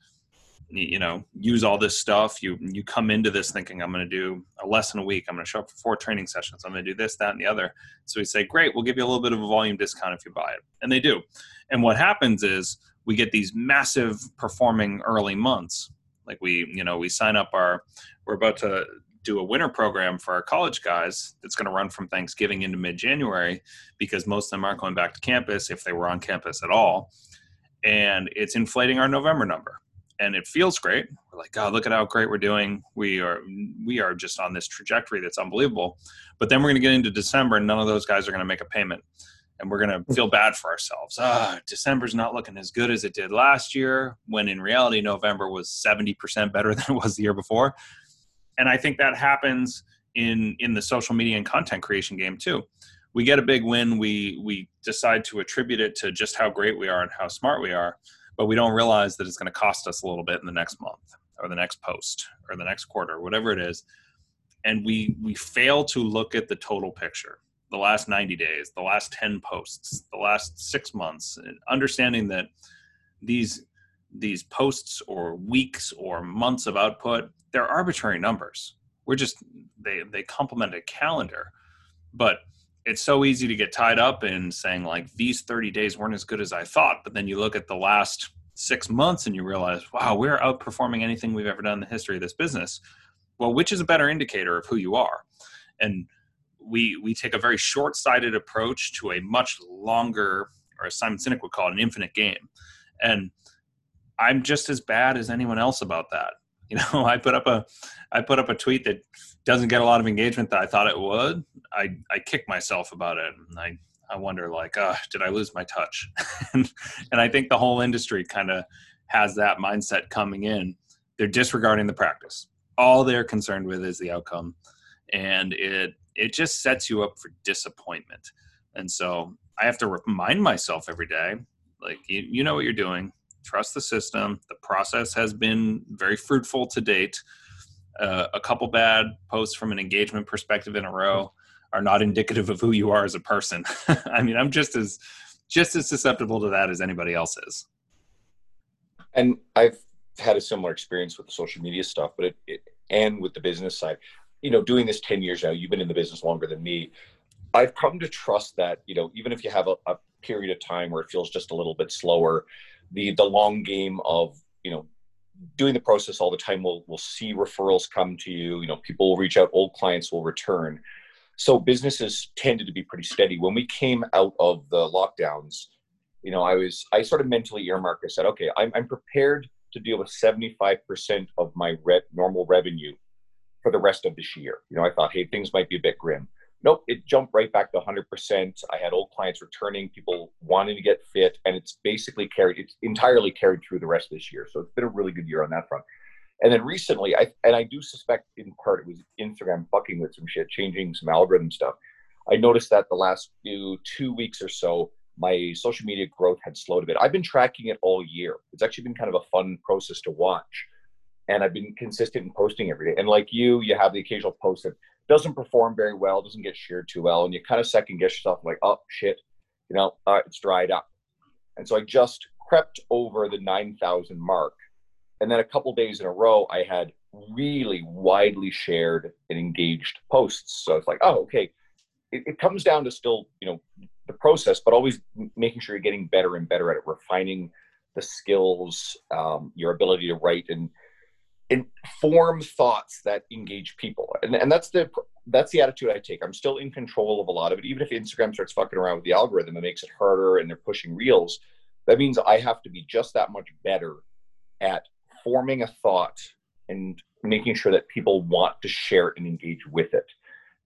use all this stuff. You come into this thinking, I'm going to do a lesson a week. I'm going to show up for 4 training sessions. I'm going to do this, that, and the other. So we say, great, we'll give you a little bit of a volume discount if you buy it. And they do. And what happens is we get these massive performing early months. Like we sign up we're about to do a winter program for our college guys that's going to run from Thanksgiving into mid-January because most of them aren't going back to campus if they were on campus at all. And it's inflating our November number. And it feels great. We're like, God, look at how great we're doing. We are just on this trajectory that's unbelievable. But then we're going to get into December, and none of those guys are going to make a payment. And we're going to feel bad for ourselves. December's not looking as good as it did last year, when in reality, November was 70% better than it was the year before. And I think that happens in the social media and content creation game too. We get a big win. We decide to attribute it to just how great we are and how smart we are. But we don't realize that it's going to cost us a little bit in the next month or the next post or the next quarter, whatever it is. And we fail to look at the total picture, the last 90 days, the last 10 posts, the last 6 months, and understanding that these these posts or weeks or months of output, they're arbitrary numbers. We're just, they complement a calendar, but it's so easy to get tied up in saying like, these 30 days weren't as good as I thought. But then you look at the last 6 months and you realize, wow, we're outperforming anything we've ever done in the history of this business. Well, which is a better indicator of who you are? And we take a very short-sighted approach to a much longer, or as Simon Sinek would call it, an infinite game. And I'm just as bad as anyone else about that. You know, I put up a tweet that doesn't get a lot of engagement that I thought it would. I kick myself about it. And I wonder like, did I lose my touch? and I think the whole industry kind of has that mindset coming in. They're disregarding the practice. All they're concerned with is the outcome. And it just sets you up for disappointment. And so I have to remind myself every day, like, you know what you're doing. Trust the system. The process has been very fruitful to date. A couple bad posts from an engagement perspective in a row are not indicative of who you are as a person. I mean, I'm just as susceptible to that as anybody else is. And I've had a similar experience with the social media stuff, but and with the business side. You know, doing this 10 years now, you've been in the business longer than me. I've come to trust that, you know, even if you have a period of time where it feels just a little bit slower, the long game of, you know, doing the process all the time, we'll see referrals come to you, you know, people will reach out, old clients will return. So businesses tended to be pretty steady. When we came out of the lockdowns, you know, I sort of mentally earmarked, I said, okay, I'm prepared to deal with 75% of my normal revenue for the rest of this year. You know, I thought, hey, things might be a bit grim. Nope, it jumped right back to 100%. I had old clients returning, people wanting to get fit, and it's entirely carried through the rest of this year. So it's been a really good year on that front. And then recently, I do suspect in part it was Instagram bucking with some shit, changing some algorithm stuff. I noticed that the last 2 weeks or so, my social media growth had slowed a bit. I've been tracking it all year. It's actually been kind of a fun process to watch. And I've been consistent in posting every day. And like you have the occasional post that doesn't perform very well, doesn't get shared too well. And you kind of second guess yourself like, oh shit, you know, it's dried up. And so I just crept over the 9,000 mark. And then a couple of days in a row, I had really widely shared and engaged posts. So it's like, oh, okay. It comes down to still, you know, the process, but always making sure you're getting better and better at it, refining the skills, your ability to write and form thoughts that engage people. And that's the attitude I take. I'm still in control of a lot of it. Even if Instagram starts fucking around with the algorithm, it makes it harder and they're pushing reels. That means I have to be just that much better at forming a thought and making sure that people want to share it and engage with it.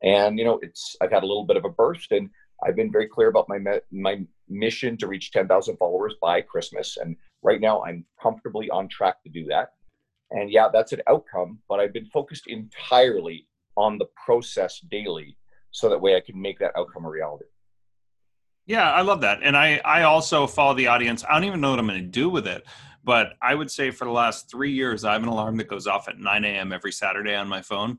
And, you know, I've had a little bit of a burst, and I've been very clear about my mission to reach 10,000 followers by Christmas. And right now I'm comfortably on track to do that. And yeah, that's an outcome, but I've been focused entirely on the process daily so that way I can make that outcome a reality. Yeah, I love that. And I also follow the audience. I don't even know what I'm going to do with it, but I would say for the last 3 years, I have an alarm that goes off at 9 a.m. every Saturday on my phone.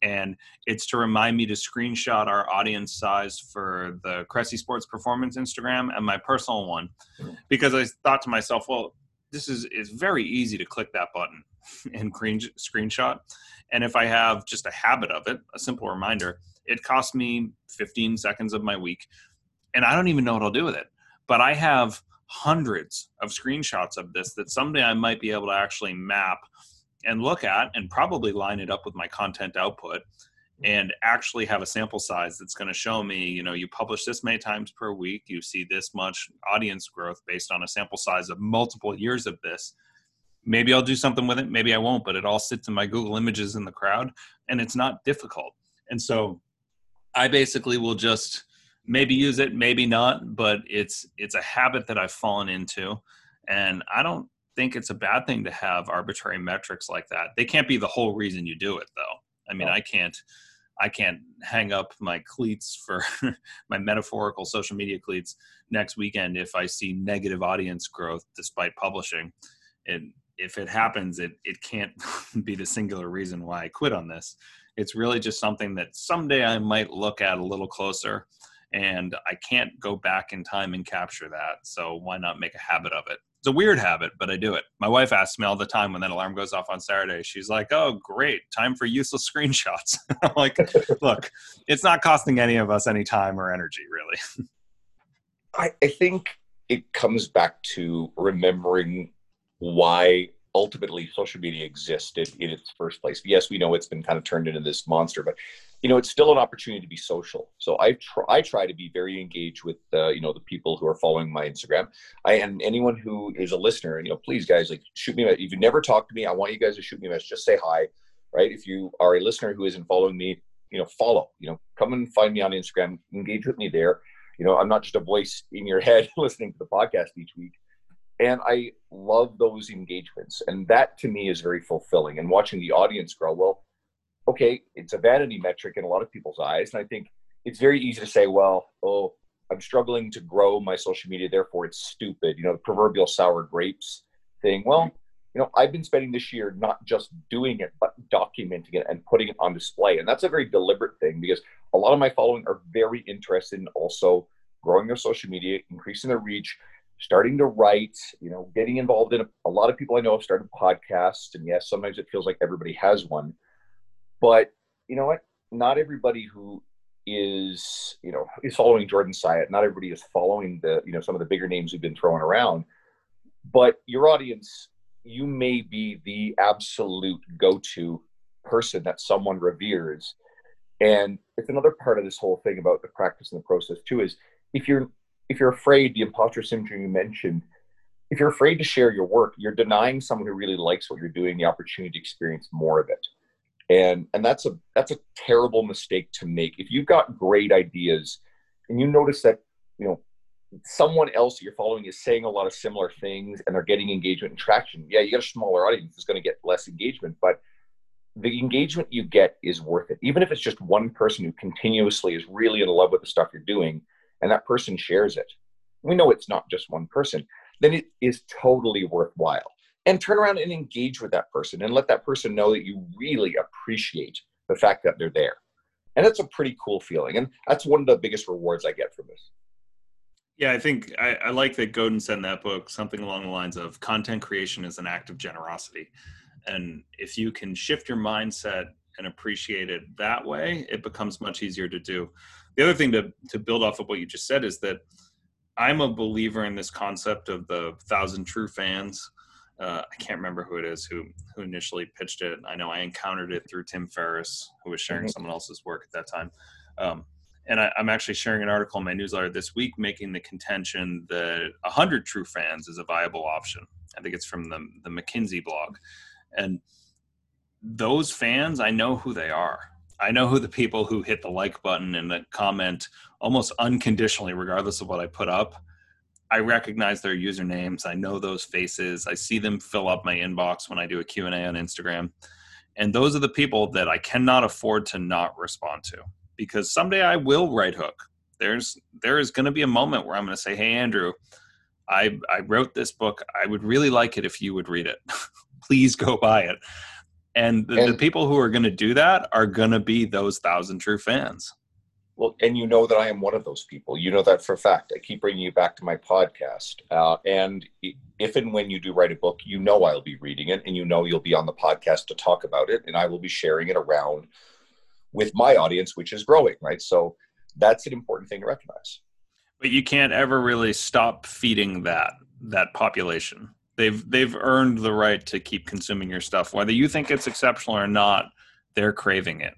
And it's to remind me to screenshot our audience size for the Cressey Sports Performance Instagram and my personal one, because I thought to myself, well, this is very easy to click that button and screenshot. And if I have just a habit of it, a simple reminder, it costs me 15 seconds of my week. And I don't even know what I'll do with it. But I have hundreds of screenshots of this that someday I might be able to actually map and look at and probably line it up with my content output and actually have a sample size that's going to show me, you know, you publish this many times per week, you see this much audience growth based on a sample size of multiple years of this. Maybe I'll do something with it. Maybe I won't, but it all sits in my Google Images in the crowd, and it's not difficult. And so I basically will just maybe use it, maybe not, but it's a habit that I've fallen into. And I don't think it's a bad thing to have arbitrary metrics like that. They can't be the whole reason you do it though. I mean, I can't hang up my cleats for my metaphorical social media cleats next weekend if I see negative audience growth despite publishing. And if it happens, it can't be the singular reason why I quit on this. It's really just something that someday I might look at a little closer, and I can't go back in time and capture that. So why not make a habit of it? It's a weird habit, but I do it. My wife asks me all the time when that alarm goes off on Saturday. She's like, oh, great, time for useless screenshots. I'm like, look, it's not costing any of us any time or energy, really. I think it comes back to remembering why ultimately social media existed in its first place. Yes, we know it's been kind of turned into this monster, but you know, it's still an opportunity to be social. So I try to be very engaged with, you know, the people who are following my Instagram. And anyone who is a listener, you know, please guys, like shoot me. If you never talk to me, I want you guys to shoot me a message. Just say hi, right? If you are a listener who isn't following me, you know, follow, you know, come and find me on Instagram, engage with me there. You know, I'm not just a voice in your head listening to the podcast each week. And I love those engagements. And that to me is very fulfilling, and watching the audience grow. Well, okay, it's a vanity metric in a lot of people's eyes. And I think it's very easy to say, well, oh, I'm struggling to grow my social media, therefore it's stupid. You know, the proverbial sour grapes thing. Well, you know, I've been spending this year not just doing it, but documenting it and putting it on display. And that's a very deliberate thing, because a lot of my following are very interested in also growing their social media, increasing their reach, starting to write, you know, getting involved in a lot of people I know have started podcasts. And yes, sometimes it feels like everybody has one, but you know what? Not everybody who is, you know, is following Jordan Syed. Not everybody is following the, you know, some of the bigger names we've been throwing around, but your audience, you may be the absolute go-to person that someone reveres. And it's another part of this whole thing about the practice and the process too, is if you're afraid, the imposter syndrome you mentioned, if you're afraid to share your work, you're denying someone who really likes what you're doing the opportunity to experience more of it. And that's a terrible mistake to make. If you've got great ideas and you notice that, you know, someone else you're following is saying a lot of similar things and they're getting engagement and traction, yeah, you got a smaller audience, it's going to get less engagement, but the engagement you get is worth it. Even if it's just one person who continuously is really in love with the stuff you're doing, and that person shares it, we know it's not just one person, then it is totally worthwhile. And turn around and engage with that person and let that person know that you really appreciate the fact that they're there. And that's a pretty cool feeling. And that's one of the biggest rewards I get from this. Yeah, I think I like that Godin said in that book something along the lines of content creation is an act of generosity. And if you can shift your mindset and appreciate it that way, it becomes much easier to do. The other thing to build off of what you just said is that I'm a believer in this concept of the 1,000 true fans. I can't remember who it is who initially pitched it. I know I encountered it through Tim Ferriss, who was sharing someone else's work at that time. And I'm actually sharing an article in my newsletter this week making the contention that 100 true fans is a viable option. I think it's from the McKinsey blog. And those fans, I know who they are. I know who the people who hit the like button and the comment almost unconditionally, regardless of what I put up. I recognize their usernames. I know those faces. I see them fill up my inbox when I do a Q&A on Instagram. And those are the people that I cannot afford to not respond to, because someday I will right hook. There is going to be a moment where I'm going to say, hey, Andrew, I wrote this book. I would really like it if you would read it. Please go buy it. And the people who are going to do that are going to be those 1,000 true fans. Well, and you know that I am one of those people. You know that for a fact. I keep bringing you back to my podcast. And if and when you do write a book, you know I'll be reading it, and you know you'll be on the podcast to talk about it, and I will be sharing it around with my audience, which is growing, right? So that's an important thing to recognize. But you can't ever really stop feeding that population. They've earned the right to keep consuming your stuff, whether you think it's exceptional or not. They're craving it,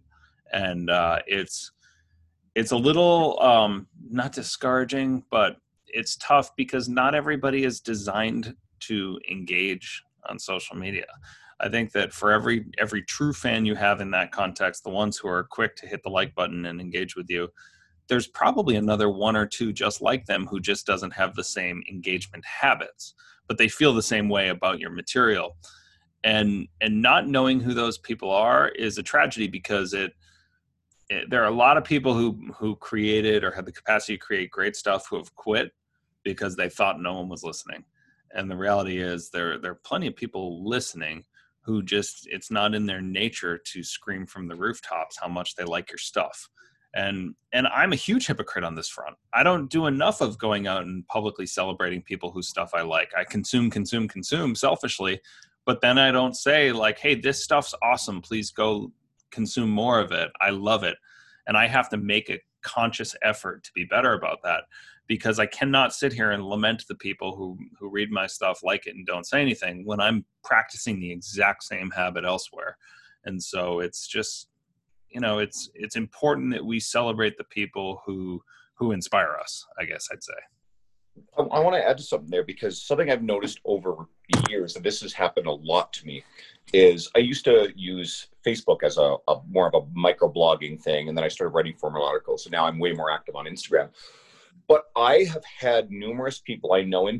and it's a little not discouraging, but it's tough because not everybody is designed to engage on social media. I think that for every true fan you have in that context, the ones who are quick to hit the like button and engage with you, there's probably another one or two just like them who just doesn't have the same engagement habits, but they feel the same way about your material. And not knowing who those people are is a tragedy, because there are a lot of people who created or had the capacity to create great stuff who have quit because they thought no one was listening. And the reality is there are plenty of people listening who just, it's not in their nature to scream from the rooftops how much they like your stuff. And I'm a huge hypocrite on this front. I don't do enough of going out and publicly celebrating people whose stuff I like. I consume selfishly, but then I don't say like, hey, this stuff's awesome. Please go consume more of it. I love it. And I have to make a conscious effort to be better about that, because I cannot sit here and lament the people who read my stuff, like it, and don't say anything when I'm practicing the exact same habit elsewhere. And so it's just, you know, it's important that we celebrate the people who inspire us, I guess I'd say. I want to add to something there, because something I've noticed over the years, and this has happened a lot to me, is I used to use Facebook as a more of a microblogging thing. And then I started writing formal articles. So now I'm way more active on Instagram. But I have had numerous people I know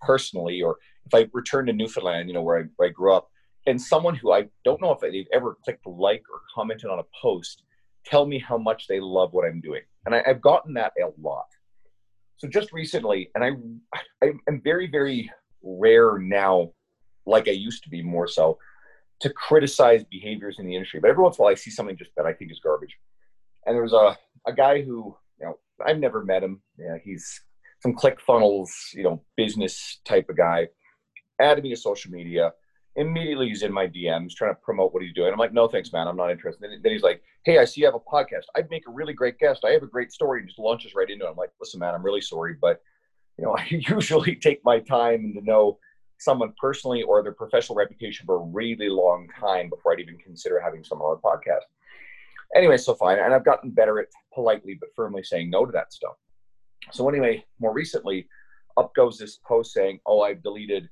personally, or if I return to Newfoundland, where I grew up, and someone who I don't know if they've ever clicked like or commented on a post, tell me how much they love what I'm doing. And I've gotten that a lot. So just recently, and I'm very, very rare now, like I used to be more so, to criticize behaviors in the industry. But every once in a while I see something just that I think is garbage. And there was a guy who, I've never met him. Yeah, he's some ClickFunnels, business type of guy. Added me to social media. Immediately he's in my DMs trying to promote what he's doing. I'm like, no, thanks, man. I'm not interested. And then he's like, hey, I see you have a podcast. I'd make a really great guest. I have a great story. And just launches right into it. I'm like, listen, man, I'm really sorry, but I usually take my time to know someone personally or their professional reputation for a really long time before I'd even consider having someone on a podcast. Anyway, so fine. And I've gotten better at politely but firmly saying no to that stuff. So anyway, more recently, up goes this post saying, oh, I've deleted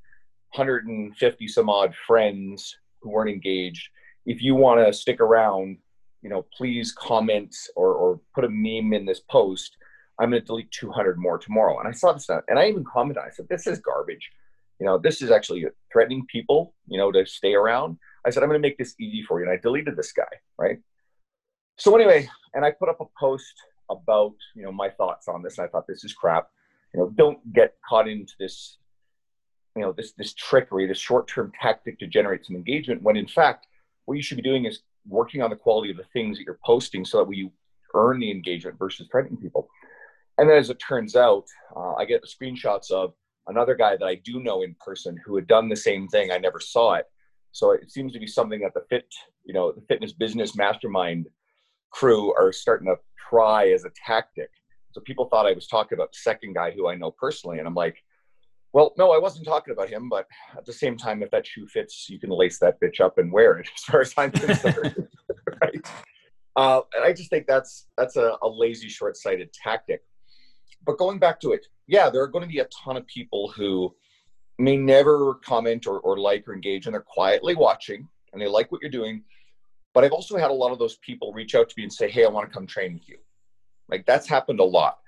150 some odd friends who weren't engaged. If you want to stick around, please comment or put a meme in this post. I'm going to delete 200 more tomorrow. And I saw this, and I even commented, I said, this is garbage. This is actually threatening people, to stay around. I said, I'm going to make this easy for you. And I deleted this guy, right? So anyway, and I put up a post about, my thoughts on this. And I thought, this is crap. Don't get caught into this, this trickery, this short-term tactic to generate some engagement, when in fact, what you should be doing is working on the quality of the things that you're posting so that you earn the engagement versus threatening people. And then as it turns out, I get screenshots of another guy that I do know in person who had done the same thing. I never saw it. So it seems to be something that the fitness business mastermind crew are starting to try as a tactic. So people thought I was talking about the second guy who I know personally. And I'm like, well, no, I wasn't talking about him, but at the same time, if that shoe fits, you can lace that bitch up and wear it, as far as I'm concerned. Right? And I just think that's a lazy, short-sighted tactic. But going back to it, yeah, there are going to be a ton of people who may never comment or like or engage, and they're quietly watching, and they like what you're doing. But I've also had a lot of those people reach out to me and say, hey, I want to come train with you. Like, that's happened a lot.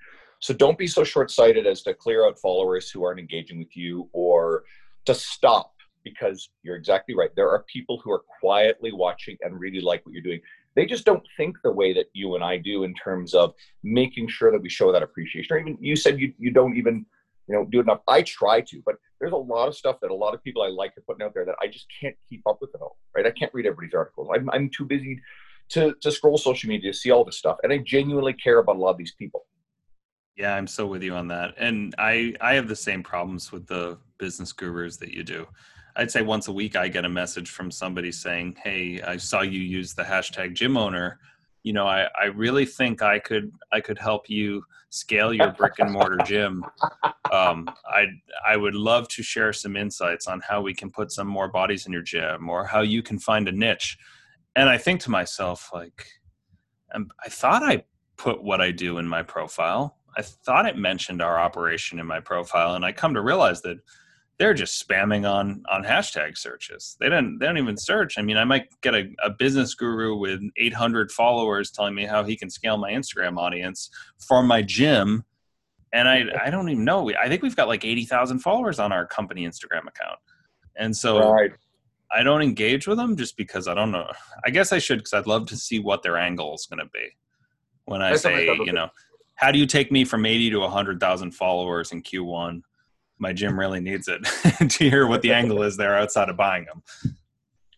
So don't be so short-sighted as to clear out followers who aren't engaging with you, or to stop, because you're exactly right. There are people who are quietly watching and really like what you're doing. They just don't think the way that you and I do in terms of making sure that we show that appreciation. Or even you said you don't even do enough. I try to, but there's a lot of stuff that a lot of people I like are putting out there that I just can't keep up with at all, right? I can't read everybody's articles. I'm too busy to scroll social media to see all this stuff. And I genuinely care about a lot of these people. Yeah, I'm so with you on that. And I have the same problems with the business gurus that you do. I'd say once a week I get a message from somebody saying, hey, I saw you use the hashtag gym owner. I really think I could help you scale your brick and mortar gym. I would love to share some insights on how we can put some more bodies in your gym, or how you can find a niche. And I think to myself, like, I thought I put what I do in my profile. I thought it mentioned our operation in my profile, and I come to realize that they're just spamming on hashtag searches. They don't even search. I mean, I might get a business guru with 800 followers telling me how he can scale my Instagram audience for my gym, and I don't even know. I think we've got like 80,000 followers on our company Instagram account, and so right. I don't engage with them just because I don't know. I guess I should, because I'd love to see what their angle is going to be when I say, how do you take me from 80 to 100,000 followers in Q1? My gym really needs it to hear what the angle is there outside of buying them.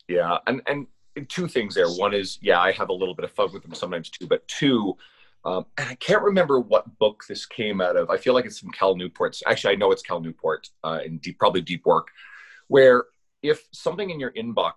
Yeah. And two things there. One is, yeah, I have a little bit of fun with them sometimes too, but two, And I can't remember what book this came out of. I feel like it's from Cal Newport. Actually, I know it's Cal Newport in probably Deep Work, where if something in your inbox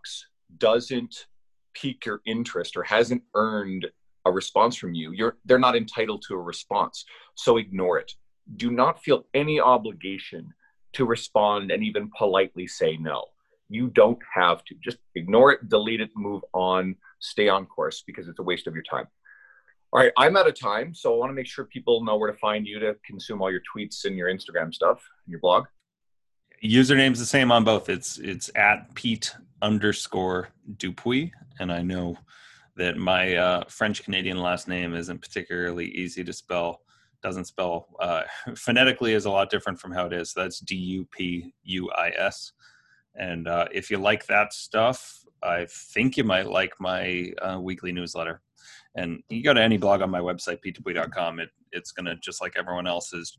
doesn't pique your interest or hasn't earned a response from you, they're not entitled to a response. So ignore it. Do not feel any obligation to respond and even politely say no. You don't have to. Just ignore it, delete it, move on, stay on course, because it's a waste of your time. All right, I'm out of time, so I want to make sure people know where to find you to consume all your tweets and your Instagram stuff and your blog. Username's the same on both. It's @Pete_Dupuis. And I know that my French Canadian last name isn't particularly easy to spell. Doesn't spell phonetically is a lot different from how it is. So that's DUPUIS. And if you like that stuff, I think you might like my weekly newsletter. And you go to any blog on my website, pete.com, it's going to, just like everyone else's,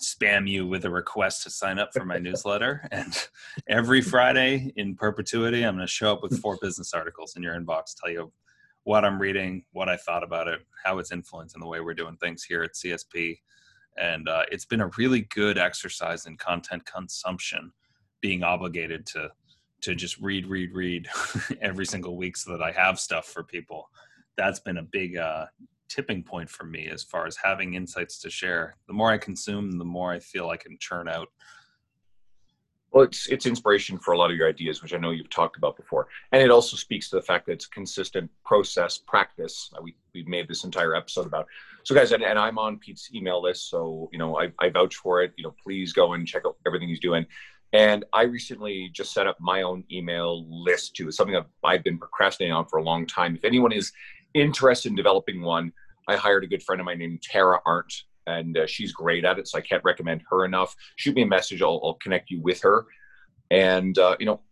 spam you with a request to sign up for my newsletter. And every Friday in perpetuity, I'm going to show up with 4 business articles in your inbox, tell you what I'm reading, what I thought about it, how it's influencing the way we're doing things here at CSP. And it's been a really good exercise in content consumption, being obligated to just read every single week so that I have stuff for people. That's been a big tipping point for me as far as having insights to share. The more I consume, the more I feel I can churn out. Well, it's inspiration for a lot of your ideas, which I know you've talked about before. And it also speaks to the fact that it's a consistent process, practice. We've made this entire episode about. So guys, and I'm on Pete's email list, so I vouch for it. Please go and check out everything he's doing. And I recently just set up my own email list too. It's something that I've been procrastinating on for a long time. If anyone is interested in developing one, I hired a good friend of mine named Tara Arnt, and she's great at it, so I can't recommend her enough. Shoot me a message. I'll connect you with her. And,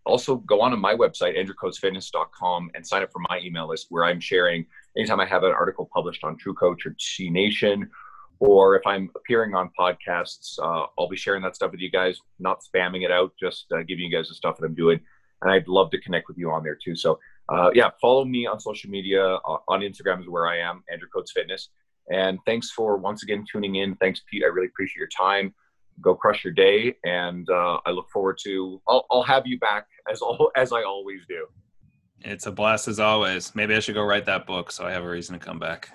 also go on to my website, andrewcoatsfitness.com, and sign up for my email list, where I'm sharing anytime I have an article published on True Coach or T Nation, or if I'm appearing on podcasts, I'll be sharing that stuff with you guys, not spamming it out, just giving you guys the stuff that I'm doing. And I'd love to connect with you on there too. So follow me on social media. On Instagram is where I am, Andrew Coates Fitness. And thanks for once again tuning in. Thanks, Pete. I really appreciate your time. Go crush your day. And I look forward to, I'll have you back as I always do. It's a blast as always. Maybe I should go write that book so I have a reason to come back.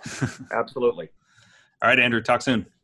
Absolutely. All right, Andrew, talk soon.